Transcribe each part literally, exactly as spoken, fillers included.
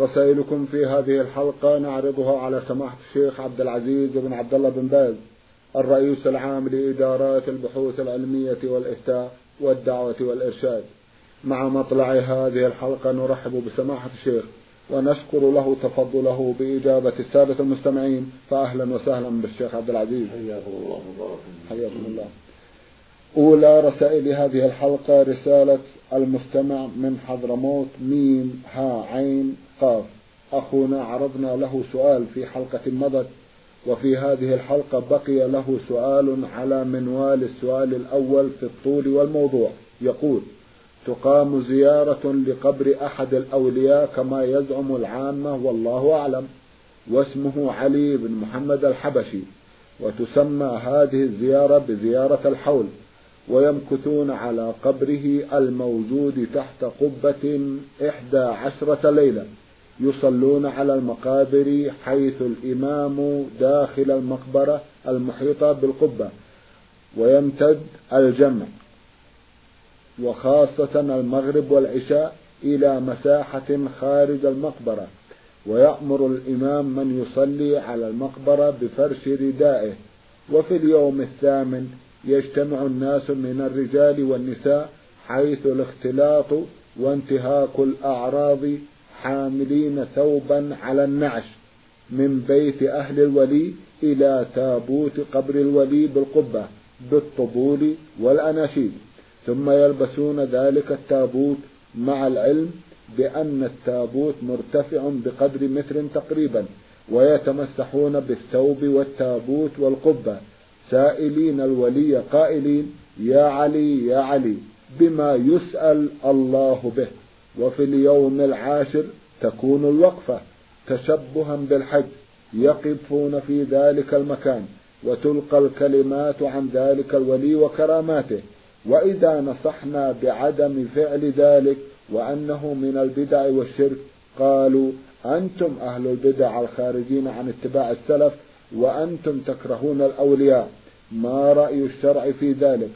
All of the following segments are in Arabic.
رسائلكم في هذه الحلقة نعرضها على سماحة الشيخ عبدالعزيز بن عبدالله بن باز، الرئيس العام لإدارات البحوث العلمية والإفتاء والدعوة والإرشاد. مع مطلع هذه الحلقة نرحب بسماحة الشيخ ونشكر له تفضله بإجابة السادة المستمعين، فأهلا وسهلا بالشيخ عبدالعزيز. حياكم الله وبارك فيكم. حياكم الله. أولى رسائل هذه الحلقة رسالة المستمع من حضرموت، ميم ها عين قاف. أخونا عرضنا له سؤال في حلقة مضت، وفي هذه الحلقة بقي له سؤال على منوال السؤال الأول في الطول والموضوع. يقول: تقام زيارة لقبر أحد الأولياء كما يزعم العامة والله أعلم، واسمه علي بن محمد الحبشي، وتسمى هذه الزيارة بزيارة الحول، ويمكثون على قبره الموجود تحت قبة إحدى عشرة ليلة، يصلون على المقابر حيث الإمام داخل المقبرة المحيطة بالقبة، ويمتد الجمع وخاصة المغرب والعشاء إلى مساحة خارج المقبرة، ويأمر الإمام من يصلي على المقبرة بفرش ردائه. وفي اليوم الثامن يجتمع الناس من الرجال والنساء حيث الاختلاط وانتهاك الأعراض، حاملين ثوبا على النعش من بيت أهل الولي إلى تابوت قبر الولي بالقبة بالطبول والأناشيد، ثم يلبسون ذلك التابوت، مع العلم بأن التابوت مرتفع بقدر متر تقريبا، ويتمسحون بالثوب والتابوت والقبة، سائلين الولي قائلين: يا علي يا علي، بما يسأل الله به. وفي اليوم العاشر تكون الوقفة تشبها بالحج، يقفون في ذلك المكان، وتلقى الكلمات عن ذلك الولي وكراماته. وإذا نصحنا بعدم فعل ذلك وأنه من البدع والشرك، قالوا: أنتم أهل البدع الخارجين عن اتباع السلف، وأنتم تكرهون الأولياء، ما رأي الشرع في ذلك؟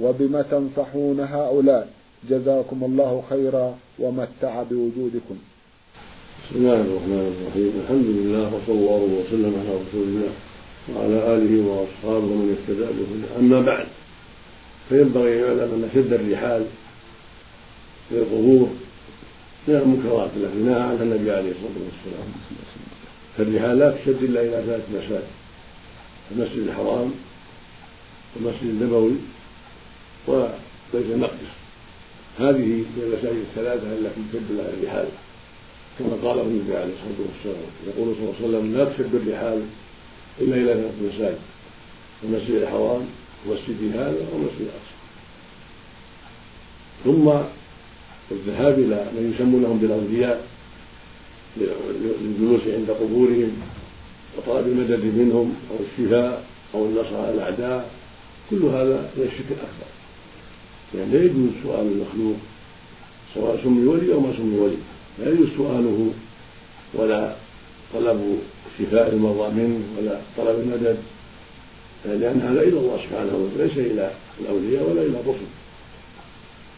وبما تنصحون هؤلاء؟ جزاكم الله خيرا ومتع بوجودكم. بسم الله الرحمن الرحيم. الحمد لله، وصلى الله وسلم على رسول الله وعلى آله وأصحابه ومن اهتدى بهداه. أما بعد، فينبغي أن نشد الرحال في القبور من المنكرات التي نهى عنها النبي عليه الصلاة والسلام. فالرحال لا تشد إلا إلى ثلاث مساجد: المسجد الحرام، والمسجد النبوي، وبيت المقدس. هذه المساجد الثلاثة التي تشد لها الرحال، كما قاله النبي عليه الصلاة والسلام. يقول صلى الله عليه وسلم: لا تشد الرحال إلا إلى ثلاث مساجد: المسجد الحرام، والمسجد هذا، والمسجد الأقصى. ثم الذهاب إلى من يسمونهم بالأنبياء للجلوس عند قبورهم وطلب المدد منهم أو الشفاء أو النصر على الأعداء، كل هذا من الشرك الأكبر. يعني لا يجوز سؤال المخلوق، سواء سمي ولي أو ما سمي ولي، لا يجوز سؤاله ولا طلب شفاء المرضى منه ولا طلب المدد، لأن هذا إلى الله سبحانه وتعالى، ليس إلى الأولياء ولا إلى الرسل،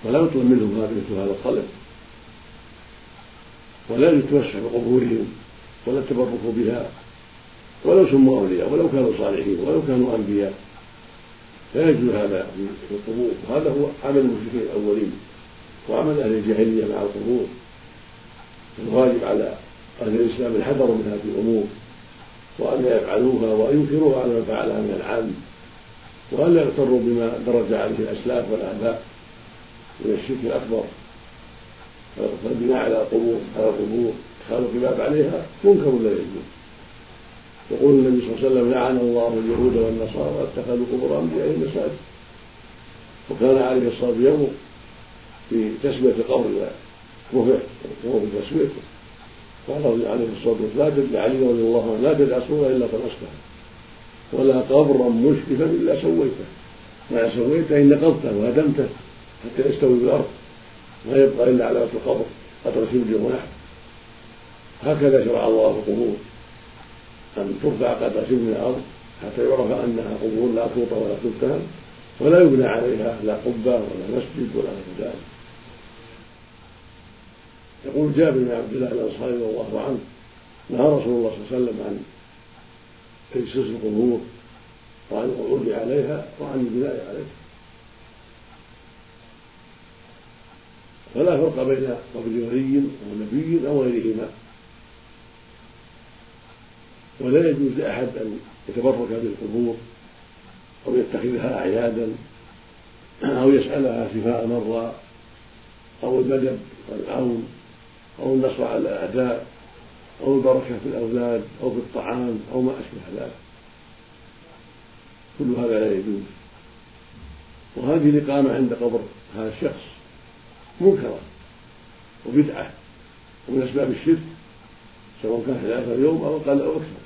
ولا يطلب منهم هذا الطلب، ولا يتوسع بقبورهم ولا التبرك بها، ولو سموا أولياء ولو كانوا صالحين ولو كانوا أنبياء، لا يجوز هذا في القبور. وهذا هو عمل المشركين الأولين وعمل أهل الجاهلية مع القبور. الواجب على أهل الإسلام الحذر من هذه الأمور، وأن يفعلوها وينكروها على ما فعلها من العام، وأن لا يغتروا بما درج عليه الأسلاف والآباء من الشرك الأكبر. فالبناء على القبور على القبور ادخال القباب عليها منكر لا يجوز. يقول النبي صلى الله عليه وسلم: لعن الله اليهود والنصارى اتخذوا قبور انبيائهم مساجد. وكان عليه الصلاه والسلام في تسميه قبر رفع وفي تسميته، قال عليه الصلاه والسلام: لا تدع علي رضي الله عنه لا تدع صوره الا فنصبها. ولا قبرا مشرفا إلا سويته، ما سويته إن نقضته وهدمته حتى يستوي بالأرض لا يبقى إلا علامة القبر قدر سجل واحد. هكذا شرع الله في القبور أن ترفع قدر سجل من الأرض حتى يعرف أنها قبور لا توطى ولا تتهم ولا يبنى عليها لا قبة ولا مسجد ولا غير ذلك. يقول جابر بن عبد الله الأنصاري رضي الله عنه: نهى رسول الله صلى الله عليه وسلم عن تجسيس القبور وعن القعود عليها وعن البناء عليها. فلا فرق بين قبر ولي ونبي أو غيرهما، ولا يجوز لأحد أن يتبرك بالقبور أو يتخذها أعيادا أو يسألها شفاء مرة أو المدد والعون أو النصر على الأعداء أو البركة في الأولاد أو في الطعام أو ما أشبه ذلك، كل هذا لا يجوز. وهذه الإقامة عند قبر هذا الشخص منكرة وبدعة ومن أسباب الشرك، سواء كان ثلاثة يوم أو أقل أو أكثر.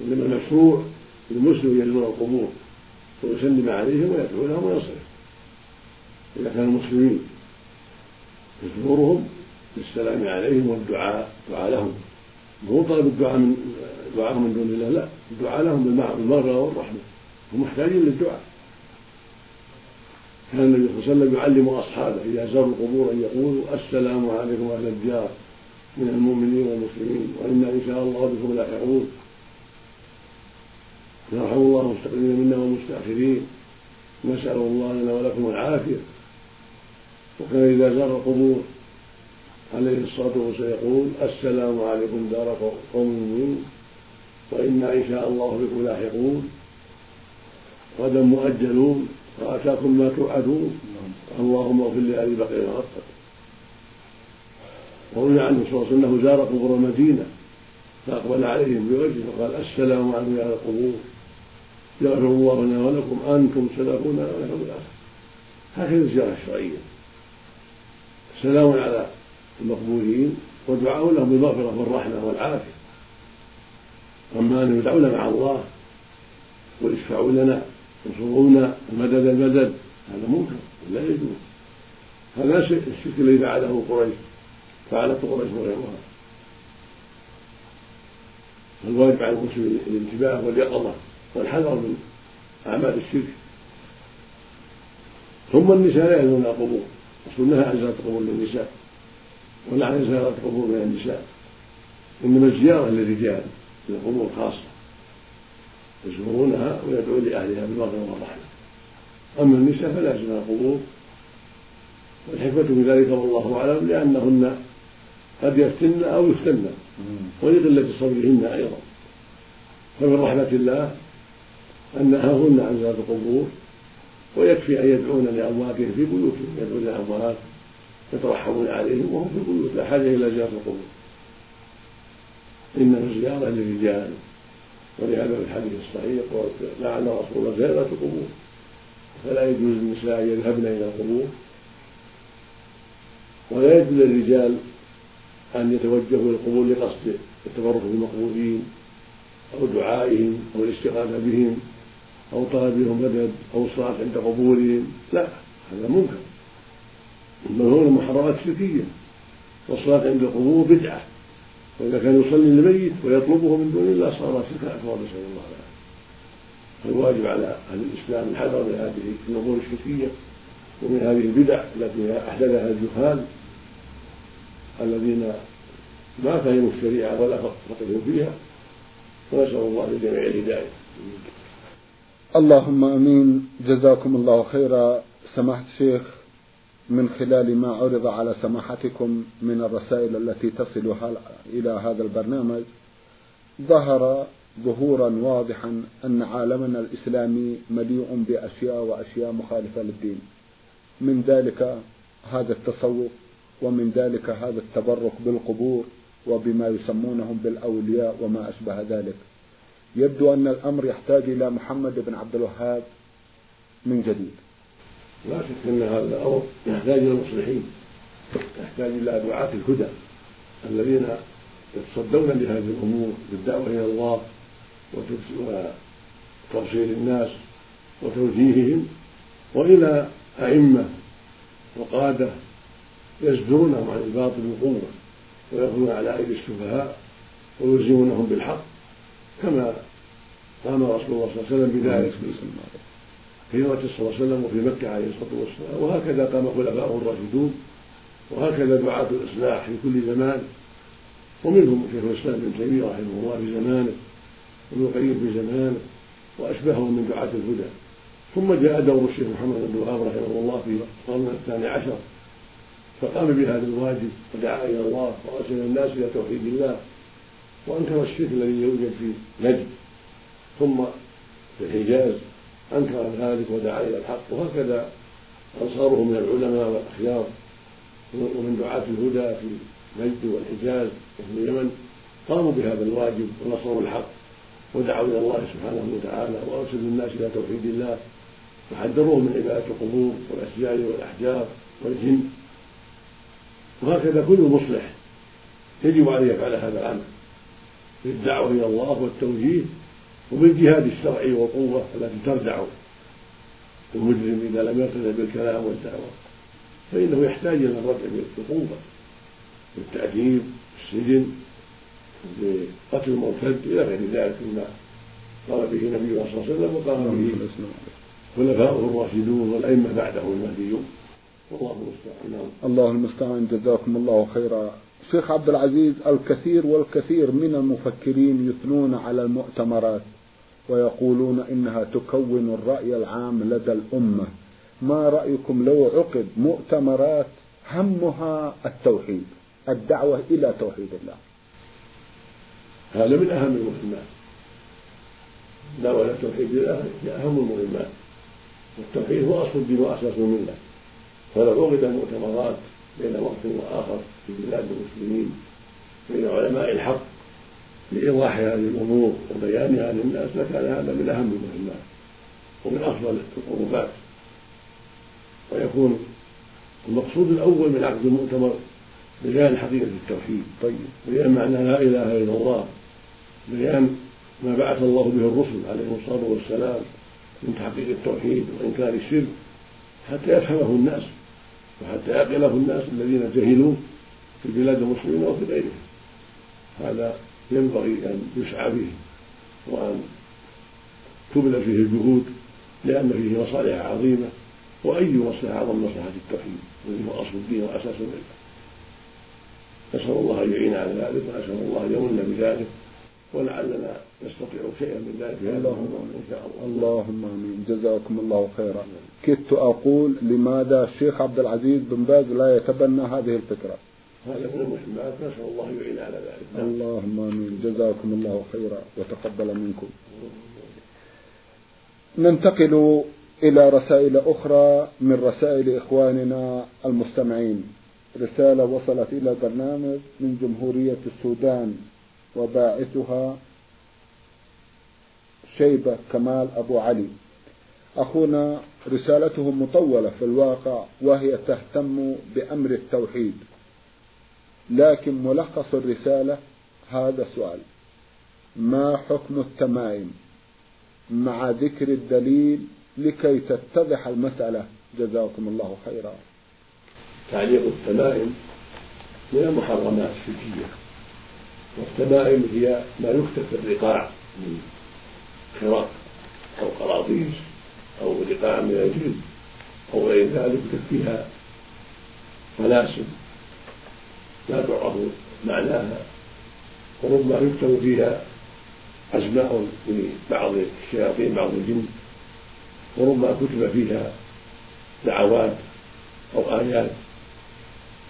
إنما المشروع المسلم يزور القبور ويسلم عليهم ويدعو لهم وينصرف إذا كانوا مسلمين، يزورهم بالسلام عليهم والدعاء دعاء لهم، مو طلب الدعاء من دعاءهم من دون الله، لا، الدعاء لهم بالمغفرة والرحمة، هم محتاجين للدعاء. كان النبي صلى الله عليه وسلم يعلم أصحابه إذا زاروا القبور أن يقولوا: السلام عليكم أهل الديار من المؤمنين والمسلمين وإنا إن شاء الله بكم لاحقون يرحم الله المستقدمين منا والمستأخرين نسأل الله لنا ولكم العافية. وكان إذا زار القبور عليه الصلاة والسلام يقول: السلام عليكم دار قوم مؤمنين وإنا إن شاء الله بكم لاحقون غدا مؤجلون وأتاكم ما توعدون اللهم اغفر لأبي بكر وعمر. وروي عنه صلى الله عليه وسلم أنه زار قبور المدينة فأقبل عليهم بوجهه فقال: السلام عليكم يا أهل القبور يغفر الله لنا ولكم أنتم سلفونا ولكم الآخر. هكذا الزيارة الشرعية، سلام على المقبولين ودعاء لهم بالمغفرة والرحمة والعافية. أما أن يدعون مع الله ويشفعوا لنا ينصرونا المدد المدد هذا منكر لا يجوز، هذا الشرك الذي فعله قريش فعلته قريش وغيرها. فالواجب على المسلم الانتباه واليقظة والحذر من أعمال الشرك. ثم النساء لا يزورن القبور، والسنة عن زيارة القبور للنساء ولا عن زيارة القبور من النساء، إنما الزيارة للرجال للقبور خاصة يزورونها ويدعون لأهلها بالمغفرة والرحمة. أما النساء فلا يزورن القبور، والحكمة من ذلك والله أعلم لأنهن قد يفتن أو يفتن ولقلة صبرهن أيضا. فمن رحمة الله أن نهاهن عن زيارة القبور، ويكفي أن يدعون لأمواتهم في بيوتهم، يدعون لأموات يترحمون عليهم وهم في البيوت، لا حاجة إلى زيارة القبور، إنما الزيارة للرجال. ولهذا في الحديث الصحيح لعن رسول الله زيارة القبور، فلا يجوز للنساء أن يذهبن إلى القبور، ولا يجوز للرجال أن يتوجهوا للقبور لقصد التبرك بالمقبورين أو دعائهم أو الاستغاثة بهم أو طلب لهم مدد أو الصلاة عند قبورهم، لا، هذا منكر، بل هو المحرمات الشركية. والصلاة عند القبور بدعة، وإذا كان يصلي الميت ويطلبه من دون الله صار شركا أكبر، نسأل الله العافية. فالواجب على أهل الإسلام الحذر من هذه الأمور الشركية ومن هذه البدع التي أحدثها الجهال الذين ما فهموا الشريعة ولا فقهوا فيها، ونسأل الله للجميع الهداية. اللهم آمين. جزاكم الله خيرا سماحة الشيخ. من خلال ما عرض على سماحتكم من الرسائل التي تصل إلى هذا البرنامج ظهر ظهورا واضحا أن عالمنا الإسلامي مليء بأشياء وأشياء مخالفة للدين، من ذلك هذا التصوف، ومن ذلك هذا التبرك بالقبور وبما يسمونهم بالأولياء وما أشبه ذلك. يبدو أن الأمر يحتاج إلى محمد بن عبد الوهاب من جديد. لا شك أن هذا الأمر يحتاج إلى المصلحين، يحتاج إلى دعاة الهدى الذين يتصدون بهذه الأمور بالدعوة إلى الله وتبصير الناس وتوجيههم، وإلى أئمة وقادة يزدونهم عن الباطل بقوة ويكونون على أيدي السفهاء ويلزمونهم بالحق، كما قام رسول الله صلى الله عليه وسلم بذلك في هجرته صلى الله عليه وسلم وفي مكة عليه الصلاة والسلام، وهكذا قام خلفاؤه الراشدون، وهكذا دعاة الإصلاح في كل زمان، ومنهم شيخ الإسلام ابن تيمية رحمه الله في زمانه وابن القيم في زمانه وأشبههم من دعاة الهدى. ثم جاء دور الشيخ محمد بن عبد الوهاب رحمه الله في القرن الثاني عشر، فقام بهذا الواجب ودعا إلى الله وأرسل الناس إلى توحيد الله وأنكر الشرك الذي يوجد في نجد ثم في الحجاز، أنكر ذلك ودعا إلى الحق. وهكذا أنصاره من العلماء والأخيار ومن دعاة الهدى في نجد والحجاز وفي اليمن قاموا بهذا الواجب ونصروا الحق ودعوا إلى الله سبحانه وتعالى وأرشدوا الناس إلى توحيد الله وحذروهم من عبادة القبور والأشجار والأحجار والجن. وهكذا كل مصلح يجب عليه يفعل هذا العمل بالدعوة إلى الله والتوجيه وبالجهاد الشرعي والقوة التي تردع المجرم إذا لم يرتد بالكلام والدعوة، فإنه يحتاج إلى الردع بالقوة بالتأديب بالسجن بقتل المرتد إلى غير ذلك مما قام به نبينا صلى الله عليه وسلم وقام به خلفاؤه الراشدون والأئمة بعده المهديون، والله المستعان. الله المستعان. جزاكم الله خيرا. شيخ عبد العزيز، الكثير والكثير من المفكرين يثنون على المؤتمرات ويقولون إنها تكون الرأي العام لدى الأمة، ما رأيكم لو عقد مؤتمرات همها التوحيد، الدعوة إلى توحيد الله؟ هذا من أهم المهمات، دعوة التوحيد لله أهم المهمات، والتوحيد هو أصل الدين وأساس الملة، فلو عقد مؤتمرات بين وقت وآخر في بلاد المسلمين بين علماء الحق لإيضاح هذه الأمور وبيانها للناس لكان هذا من أهم المهمات ومن أفضل القربات، ويكون المقصود الأول من عقد المؤتمر بيان حقيقة التوحيد، طيب بيان معنى لا إله إلا الله، بيان ما بعث الله به الرسل عليهم الصلاة والسلام من تحقيق التوحيد وإنكار الشرك، حتى يفهمه الناس وحتى يعقله الناس الذين جهلوا في بلاد المسلمين وفي غيرهم. هذا ينبغي أن يسعى به وأن تبذل فيه الجهود، لأن فيه مصالح عظيمة، وأي مصلحة أعظم من مصلحة التوحيد الذي هو أصل الدين وأساس الملة. نسأل الله أن يعين على ذلك، ونسأل الله أن يمن بذلك، ولعلنا نستطيع شيئا من ذلك إن شاء الله. اللهم آمين. جزاكم الله خيرا. كدت أقول لماذا الشيخ عبد العزيز بن باز لا يتبنى هذه الفكرة؟ هذا من المهمات، نسأل الله أن يعين على ذلك. اللهم آمين. جزاكم الله خيرا وتقبل منكم. ننتقل إلى رسائل أخرى من رسائل إخواننا المستمعين. رسالة وصلت إلى برنامج من جمهورية السودان وباعثها شيبة كمال أبو علي. أخونا رسالته مطولة في الواقع وهي تهتم بأمر التوحيد، لكن ملخص الرسالة هذا السؤال: ما حكم التمائم مع ذكر الدليل لكي تتضح المسألة؟ جزاكم الله خيرا. تعليق التمائم من المحرمات الشركية، والتمائم هي ما يكتب في الرقاع من خراق أو قراطيس أو رقاع من الجلد أو غير ذلك، يكتب فيها فلاسل لا تعرف معناها، وربما يكتب فيها أسماء لبعض الشياطين بعض الجن، وربما كتب فيها دعوات أو آيات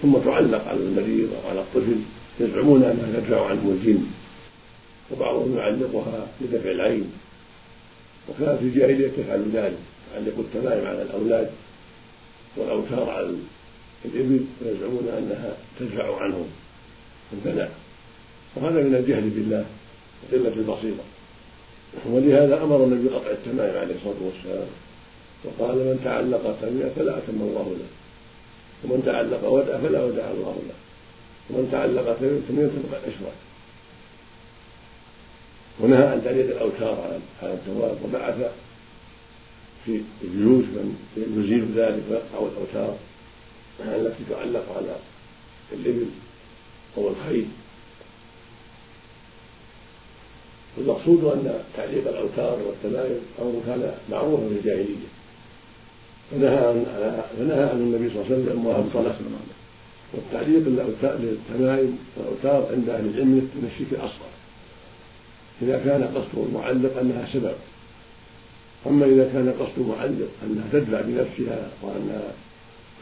ثم تعلق على المريض أو على الطفل، يزعمون أنها تدفع عنه الجن، وبعضهم يعلقها لدفع العين، وكان في الجاهلية تفعل ذلك، يعلق التمائم على الأولاد والأوتار على الإبل ويزعمون أنها تدفع عنهم البلاء، وهذا من الجهل بالله وقلة البصيرة، ولهذا أمر النبي بقطع التمائم عليه الصلاة والسلام وقال: من تعلق تمية فلا أتم الله له، ومن تعلق ودع فلا ودع الله له، ومن تعلق تمية فقد أشرك. ونهى عن تعليق الاوتار على الجواب، وبعث في الجيوش من يزيل ذلك ويقطع الاوتار التي تعلق على الابل او الخيل. والمقصود ان تعليق الاوتار والتمايل امر كان معروفا في الجاهليه، فنهى عنه النبي صلى الله عليه وسلم وابطله. والتعليق للتمايل والاوتار عند اهل العلم من الشرك الاصغر اذا كان قصده المعلق انها سبب. اما اذا كان قصده معلق انها تدفع بنفسها وانها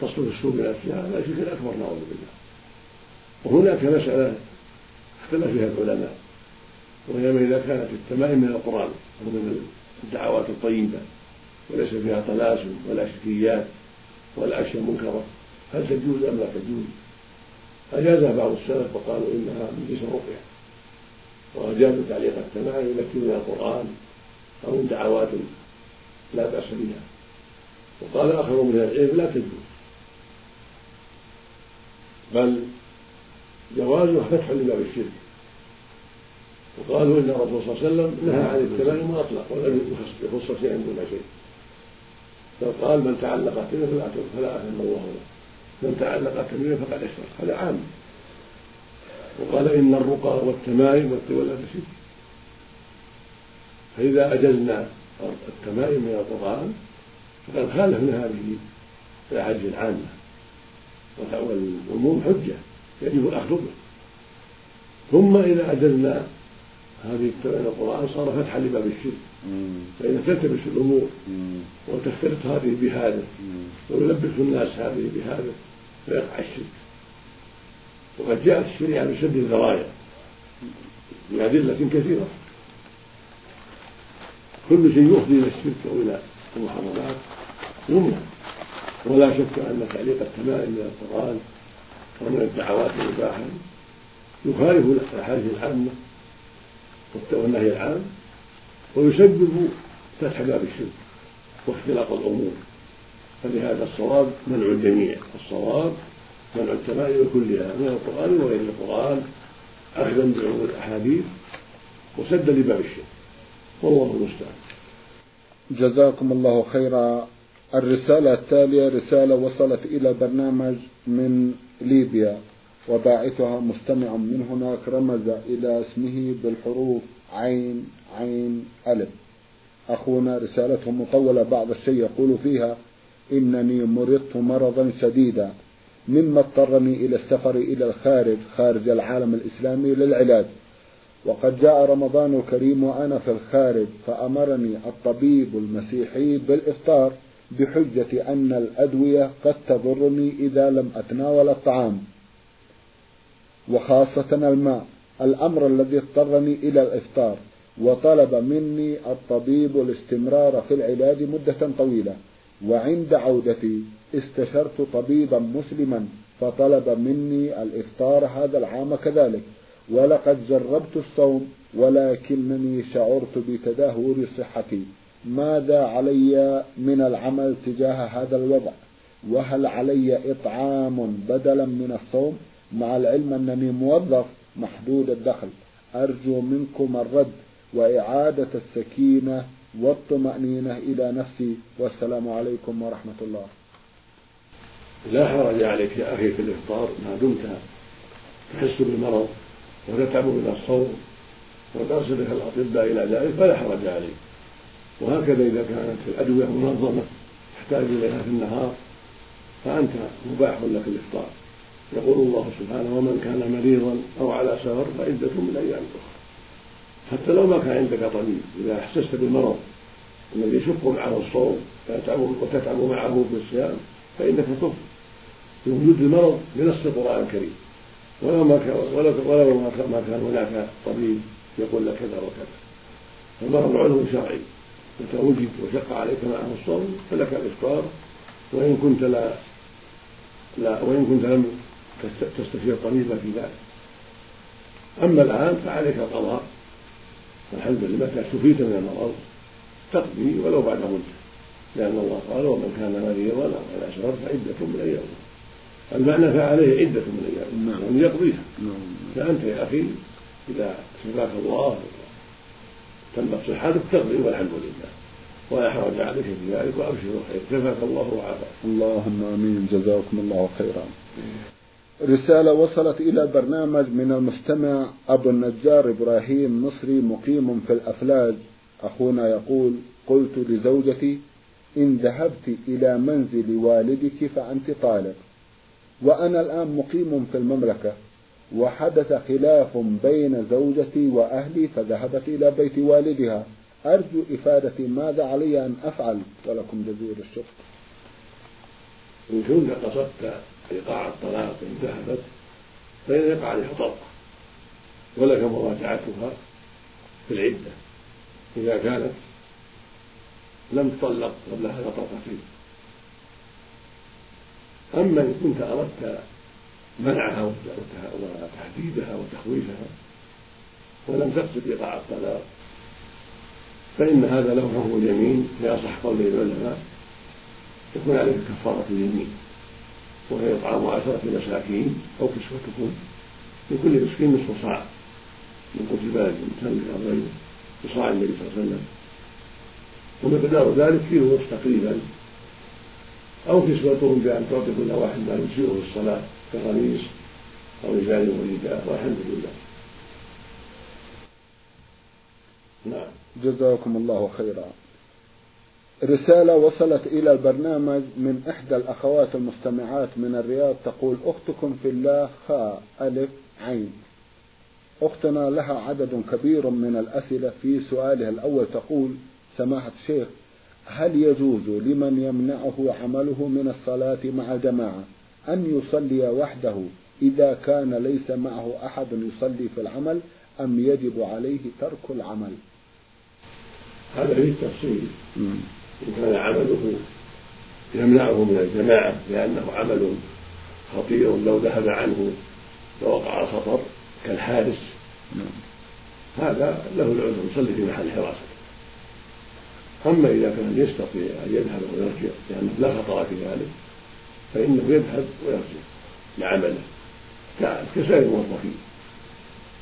تصرف السوء بنفسها هذا شرك اكبر، نعوذ بالله. وهناك مساله اختلف فيها العلماء، وإنما إذا كانت التمائم من القرآن ومن الدعوات الطيبة وليس فيها طلاسم ولا شكيات ولا أشياء منكرة هل تجوز أم لا تجوز؟ أجازها بعض السلف وقالوا إنها من جنس الرقية، وأجازوا تعليق التمائم التي من القرآن أو من دعوات لا بأس بها. وقال آخر من العلم لا تجوز، بل جوازها فتح لباب الشرك، وقالوا ان الرسول صلى الله عليه وسلم نهى عن التمائم واطلق ولم يخص شيئا دون شيء. فقال من تعلق تميمه فلا اثم الله له، من تعلق تميمه فقد اشرك، هذا عام. وقال ان الرقى والتمائم والتولى شرك. فاذا اجلنا التمائم من القران فقد خالفنا هذه الاحاديث العامه، والعموم حجه يجب الاخذ به. ثم اذا اجلنا هذه القرآن صار فتحا لباب الشرك، فإذا تلتبس الأمور وتختلط هذه بهذا ويلبس الناس هذه بهذا فيقع الشرك. وقد جاءت الشريعة بسد الذرائع بأدلة كثيرة، كل شيء يفضي إلى الشرك أو إلى المحرمات يمنع. ولا شك أن تعليق التمائم من القرآن ومن الدعوات المباحة يخالف الأحاديث العامة والنهي العام، ويسبب فتح باب الشرك واختلاط الامور. فلهذا الصواب منع الجميع، الصواب منع التمائم كلها من القران وغير القران اخذا بعموم الاحاديث وسدا لباب الشرك، والله المستعان. جزاكم الله خيرا. الرساله التاليه رساله وصلت الى برنامج من ليبيا، وباعثها مستمع من هناك رمز إلى اسمه بالحروف عين عين ألف. أخونا رسالته مطولة بعض الشيء، يقول فيها: إنني مرضت مرضا شديدا مما اضطرني إلى السفر إلى الخارج خارج العالم الإسلامي للعلاج، وقد جاء رمضان الكريم وأنا في الخارج، فأمرني الطبيب المسيحي بالإفطار بحجة أن الأدوية قد تضرني إذا لم أتناول الطعام وخاصة الماء، الأمر الذي اضطرني إلى الإفطار. وطلب مني الطبيب الاستمرار في العلاج مدة طويلة، وعند عودتي استشرت طبيبا مسلما فطلب مني الإفطار هذا العام كذلك، ولقد جربت الصوم ولكنني شعرت بتدهور صحتي. ماذا علي من العمل تجاه هذا الوضع؟ وهل علي إطعام بدلا من الصوم؟ مع العلم أنني موظف محدود الدخل. أرجو منكم الرد وإعادة السكينة والطمأنينة إلى نفسي، والسلام عليكم ورحمة الله. لا حرج عليك يا أخي في الإفطار ما دمت تحس بالمرض وتتعب من الصوم وترشدك الأطباء إلى ذلك فلا حرج عليك. وهكذا إذا كانت الأدوية منظمة تحتاج إليها في النهار فأنت مباح لك الإفطار. يقول الله سبحانه: ومن كان مريضا أو على سفر فعدة من أيام أخرى. حتى لو ما كان عندك طبيب إذا أحسست بالمرض الذي يشق معه الصوم وتتعب معه في الصيام فإنك تفطر بوجود المرض بنص القرآن الكريم، ولو ما كان هناك طبيب يقول لك كذا وكذا. فالمرض علم شرعي، متى وجد وشق عليك معه الصوم فلك الإفطار، وإن كنت لا لا وإن كنت لم تستشير طبيبا في ذلك. أما الآن فعليك القضاء والحمد لله، متى شفيت من المرض تقضي ولو بعد مدة، لأن الله قال: ومن كان مريضا أو على سفر فعدة من أيام. المعنى فعليه عدة من أيام ومن يقضيها. فأنت يا أخي إذا شفاك الله تمت صحتك تقضي والحمد لله ولا حرج عليك في ذلك وأبشر خير جزاك الله وعافاك. اللهم آمين جزاكم الله خيرا. رسالة وصلت إلى برنامج من المستمع أبو النجار إبراهيم مصري مقيم في الأفلاج، أخونا يقول: قلت لزوجتي إن ذهبت إلى منزل والدك فأنت طالق، وأنا الآن مقيم في المملكة، وحدث خلاف بين زوجتي وأهلي فذهبت إلى بيت والدها، أرجو إفادتي ماذا علي أن أفعل ولكم جزيل الشكر. إن كنت قصدت إيقاع الطلاق إن ذهبت فإن يقع عليها طلقة ولك مراجعتها في العدة إذا كانت لم تطلق قبل هذا طلقتين. أما إن كنت أردت منعها وتحديدها وتخويفها ولم تقصد إيقاع الطلاق فإن هذا لو حكم اليمين لأصح قول العلماء يكون عليك كفارة اليمين، وهي إطعام عشرة مساكين أو كسوتكم لكل مسكين نصف صاع من قوت بلد من تمر أو غيره بصاع النبي صلى الله عليه وسلم، ومقدار ذلك فيه نصف تقريبا، أو كسوتهم بأن تعطي كل واحد ما يجزئه في الصلاة كقميص أو رجال ورداء والحمد لله. نعم جزاكم الله خيرا. رسالة وصلت إلى البرنامج من إحدى الأخوات المستمعات من الرياض تقول: أختكم في الله خاء ألف عين، أختنا لها عدد كبير من الأسئلة، في سؤالها الأول تقول: سماحة الشيخ، هل يجوز لمن يمنعه عمله من الصلاة مع جماعة أن يصلي وحده إذا كان ليس معه أحد يصلي في العمل، أم يجب عليه ترك العمل؟ هذا فيه تفصيل. إن كان عمله يمنعه من الجماعة لأنه عمل خطير لو ذهب عنه لوقع الخطر كالحارس، هذا له العذر يصلي في محل حراسته. أما إذا كان يستطيع أن يذهب ويرجع لأنه لا خطر في ذلك فإنه يذهب ويرجع لعمله كسائر الموظفين،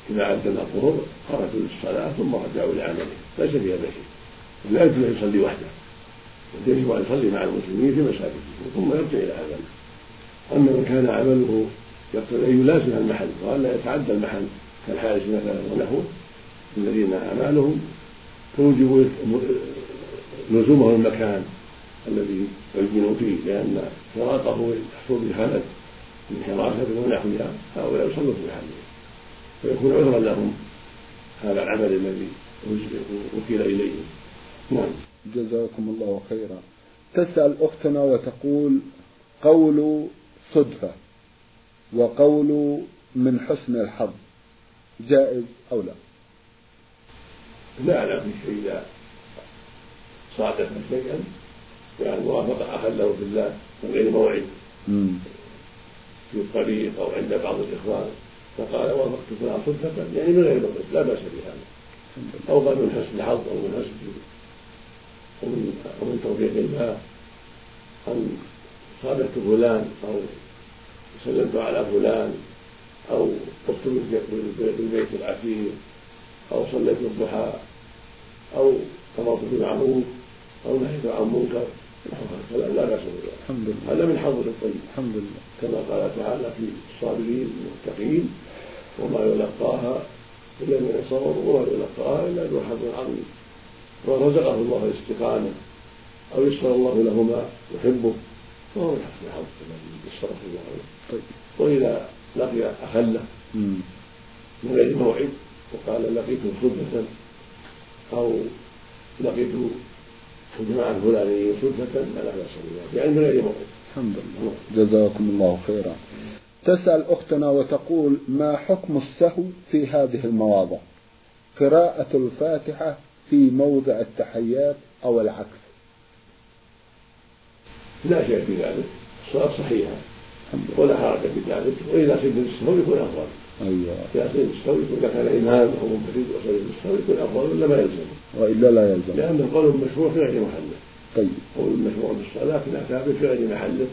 إذا عدنا الظهر خرجوا للصلاة ثم رجعوا لعمله ليس فيها بشيء، لا يجب أن يصلي وحده، يجب أن يصلي مع المسلمين في مساجدهم ثم يرجع إلى عمله. أما من كان عمله يلازم المحل وألا يتعدى المحل كالحارس مثلا ونحوه الذين أعمالهم توجب لزومه المكان الذي يعين فيه لأن فراقه يحصل بخلل من حراسة ونحوها، هؤلاء يصلوا في محله ويكون عذرا لهم هذا العمل الذي وكل إليه. نعم جزاكم الله خيرا. تسأل أختنا وتقول: قول صدفة وقول من حسن الحظ جائز أو لا؟ لا لا في شيء لا صادف شيئا يعني وافق أحد له بالله من غير موعد في الطريق أو عند بعض الإخوان فقال وافقت فلان صدفة يعني من غير موعد لا بأس بهذا، أو قال من حسن الحظ أو من حسن ومن توفيق الله أن صادفت فلان أو سلمت على فلان أو قمت بالبيت العتيق أو صليت الضحى أو قضيت بالمعروف أو نهيت عن منكر لا بأس به، هذا من حظ الطيب الحمد لله كما قال تعالى في الصابرين المتقين وما يلقاها إلا من الصبر وما يلقاها إلا ذو حظ عظيم، ورزقه الله الاستقامة أو يسر الله لهما يحبه فهو من حسن الحظ الذي يسره الله له. وإذا لقي أخله من غير موعد وقال لقيته صدفة أو لقيته جماعة فلانيين صدفة فلا بأس بها يعني من غير موعد. الحمد لله جزاكم الله خيرا. تسأل أختنا وتقول: ما حكم السهو في هذه المواضع، قراءة الفاتحة في موضع التحيات أو العكس؟ لا شيء في ذلك، الصلاة صحيحة ولا حرج في ذلك، وإذا سجد السهو يكون أفضل. أيوه إذا سجد السهو إذا كان إمام أو منفرد وسجد السهو يكون أفضل ولا ما يلزم، وإلا لا يلزم لأنه قول مشروع في غير محله. طيب قول مشروع بالصلاة في الأعتاب في غير محله،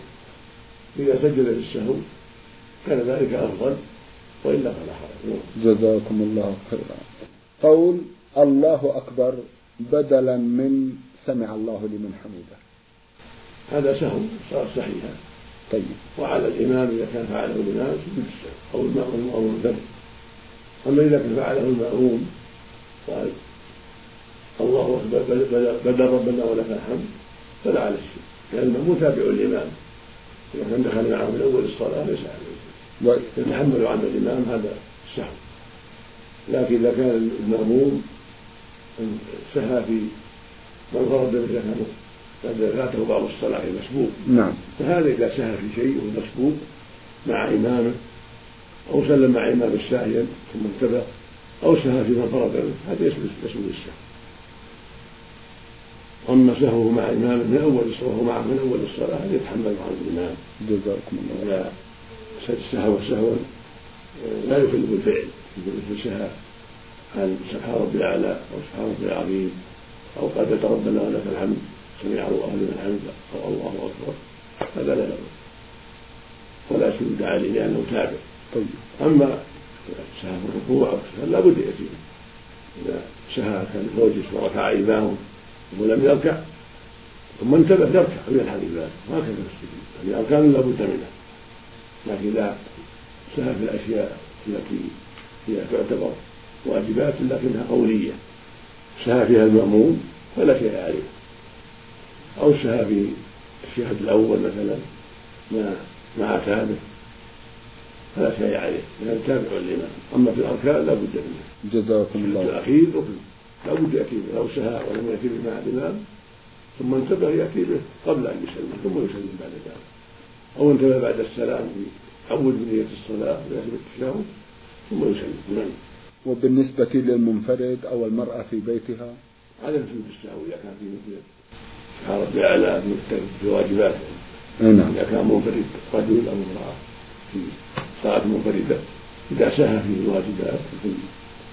إذا سجد السهو كان ذلك أفضل وإلا فلا حرج. جزاكم الله خيرا. قول الله أكبر بدلا من سمع الله لمن حمده. هذا سهل صار صحيحا. طيب. وعلى الإمام إذا كان فعله الإمام أو المأموم أو المقتدي. أما إذا كان فعله المأموم قال الله أكبر بدل ربنا ولك الحمد فلا على الشيء، لأن المأموم تابع للإمام. إذا كان دخل معه من أول الصلاة ليس عليه، يتحمل عن الإمام هذا السهل. لكن إذا كان المأموم سهى في من فرد بزكاته قد فاته بعض الصلاة المسبوق، نعم، فهذا إذا سهى في شيء مسبوق مع إمامه أو سلم مع إمام الساهل ثم انتبه أو سهى في من فرد هذا يسمى السهو. أما سهوه مع إمامه من أول الصلاة معه من أول الصلاة هذا يتحمل عنه الإمام. جزاكم الله. لا سهوا سهوا لا يفلق الفعل، يفلق سهى عن سبحان ربي الأعلى أو سبحان ربي العظيم أو قد ربنا ولك الحمد سمع الله لمن حمده أو الله أكبر، هذا لا يضر ولا سجود عليه لأنه تابع. طيب. أما سهى في الركوع أو السهى لا بد يأتيه. إذا سهى كان زوجه وركع إمامه ولم يركع ثم انتبه يركع من الحديثات هكذا السجود، يعني أركان لا بد منها. لكن إذا سهى في الأشياء التي هي تعتبر واجبات لكنها قولية سهى فيها المأموم فلا شيء عليه، أو سهى في الشهد الأول مثلا مع تابع فلا شيء عليه لأنه تابع للإمام. أما في الأركان لا بد منه. جزاكم الله. الأخير لا بد يأتي به، لو سهى ولم يأتي به مع الإمام ثم انتبه يأتي به قبل أن يسلم ثم يسلم بعد ذلك، أو انتبه بعد السلام يعود بنية الصلاة ويأتي بالتشهد ثم يسلم. وبالنسبة للمنفرد أو المرأة في بيتها على مثل السهو إذا كان في مثل سبحان على في واجباته، إذا كان منفرد رجل أو امرأة في صلاة منفردة إذا سهى في واجبات في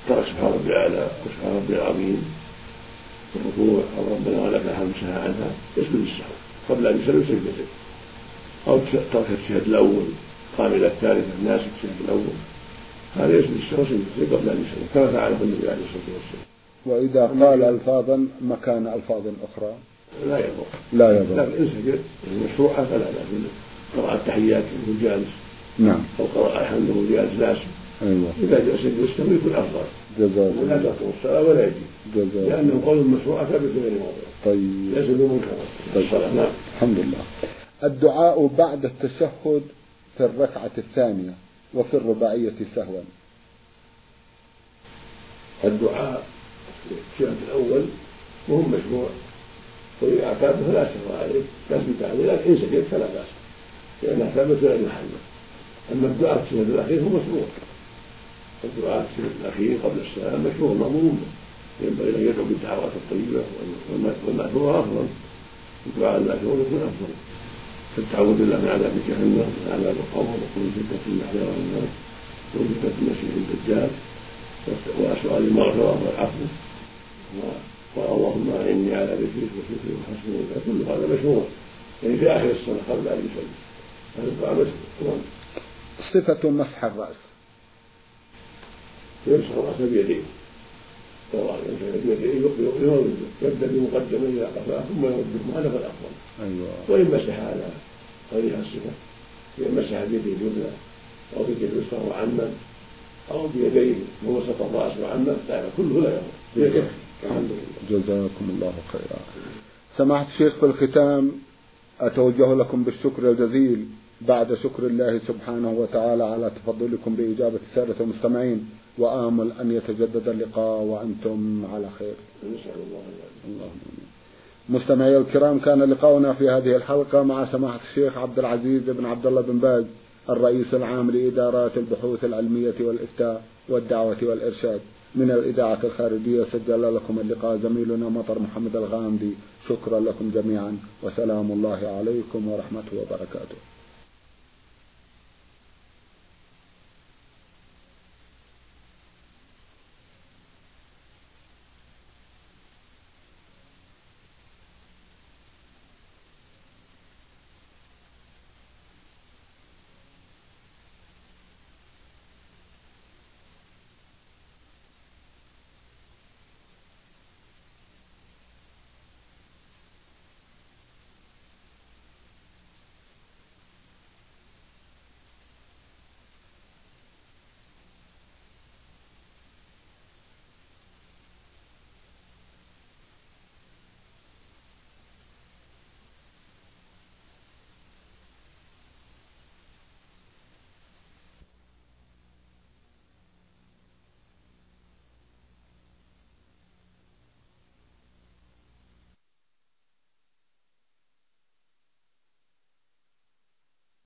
ترى سبحان ربي الأعلى وسبحان ربي العظيم والركوع أو ربنا ولك الحمد سهى عنها يسجد السهو قبل أن يسلم سجدته، أو ترك الشهد الأول قام إلى الثالث الناس الشهد الأول هذا يسجد السهو سجدته قبل أن يسلم كما فعله النبي عليه الصلاة والسلام. وإذا قال ألفاظا مكان ألفاظ أخرى لا يضر لا يضر لكن إن سجد المشروعة فلا لا قراءة التحيات وهو جالس، نعم، أو قراءة الحمد وهو جالس لازم. أيوة. إذا جاء سجد يستمر يكون أفضل ولا تقوم الصلاة ولا يجي، لأنه قول المشروعة ثابت غير موضوع. طيب. لازم منكرا. طيب. نعم. الحمد لله. الدعاء بعد التشهد في الركعة الثانية وفي الرباعية سهوا. الدعاء في الأول وهم مشروع وإذا أعتاده لا شر عليه تثبت عليه، لكن إن سجد فلا بأس لأنها ثابت غير محله. أما الدعاء في الأخير هو مشروع، الدعاء في الأخير قبل السلام مشروع مأمور ينبغي أن يدعو بالدعوات الطيبة والمأثورة أفضل، الدعاء المأثور يكون أفضل فالتعوذ بالله من عذاب جهنم ومن عذاب القبر ومن فتنة المحيا والممات ومن فتنة المسيح الدجال وأسؤال المغفرة والعفو اللهم إني على ذكرك وشكرك وحسن عبادك كل هذا مشروع يعني في آخر الصلاة قبل أن يسلم هذا الدعاء مشروع. صفة مسح الرأس يمسح الرأس بيديه والله يمسح بيديه يرد يبدأ بمقدمه إلى قفاه ثم يردهما هذا الأفضل. أيوة. وإن مسح على غيرها الصفة إن مسح بيده اليمنى أو بيده اليسرى وعمم أو بيديه ووسط الرأس وعمم فهذا كله لا يضر. الحمد لله. جزاكم الله خيرا. سماحة الشيخ في الختام أتوجه لكم بالشكر الجزيل بعد شكر الله سبحانه وتعالى على تفضلكم بإجابة سادة المستمعين، وآمل أن يتجدد اللقاء وأنتم على خير إن شاء الله. اللهم آمين. مستمعي الكرام، كان لقاؤنا في هذه الحلقة مع سماحة الشيخ عبد العزيز بن عبد الله بن باز الرئيس العام لإدارات البحوث العلمية والإفتاء والدعوة والإرشاد من الإذاعة الخارجية. سجل لكم اللقاء زميلنا مطر محمد الغامدي. شكرا لكم جميعا وسلام الله عليكم ورحمته وبركاته.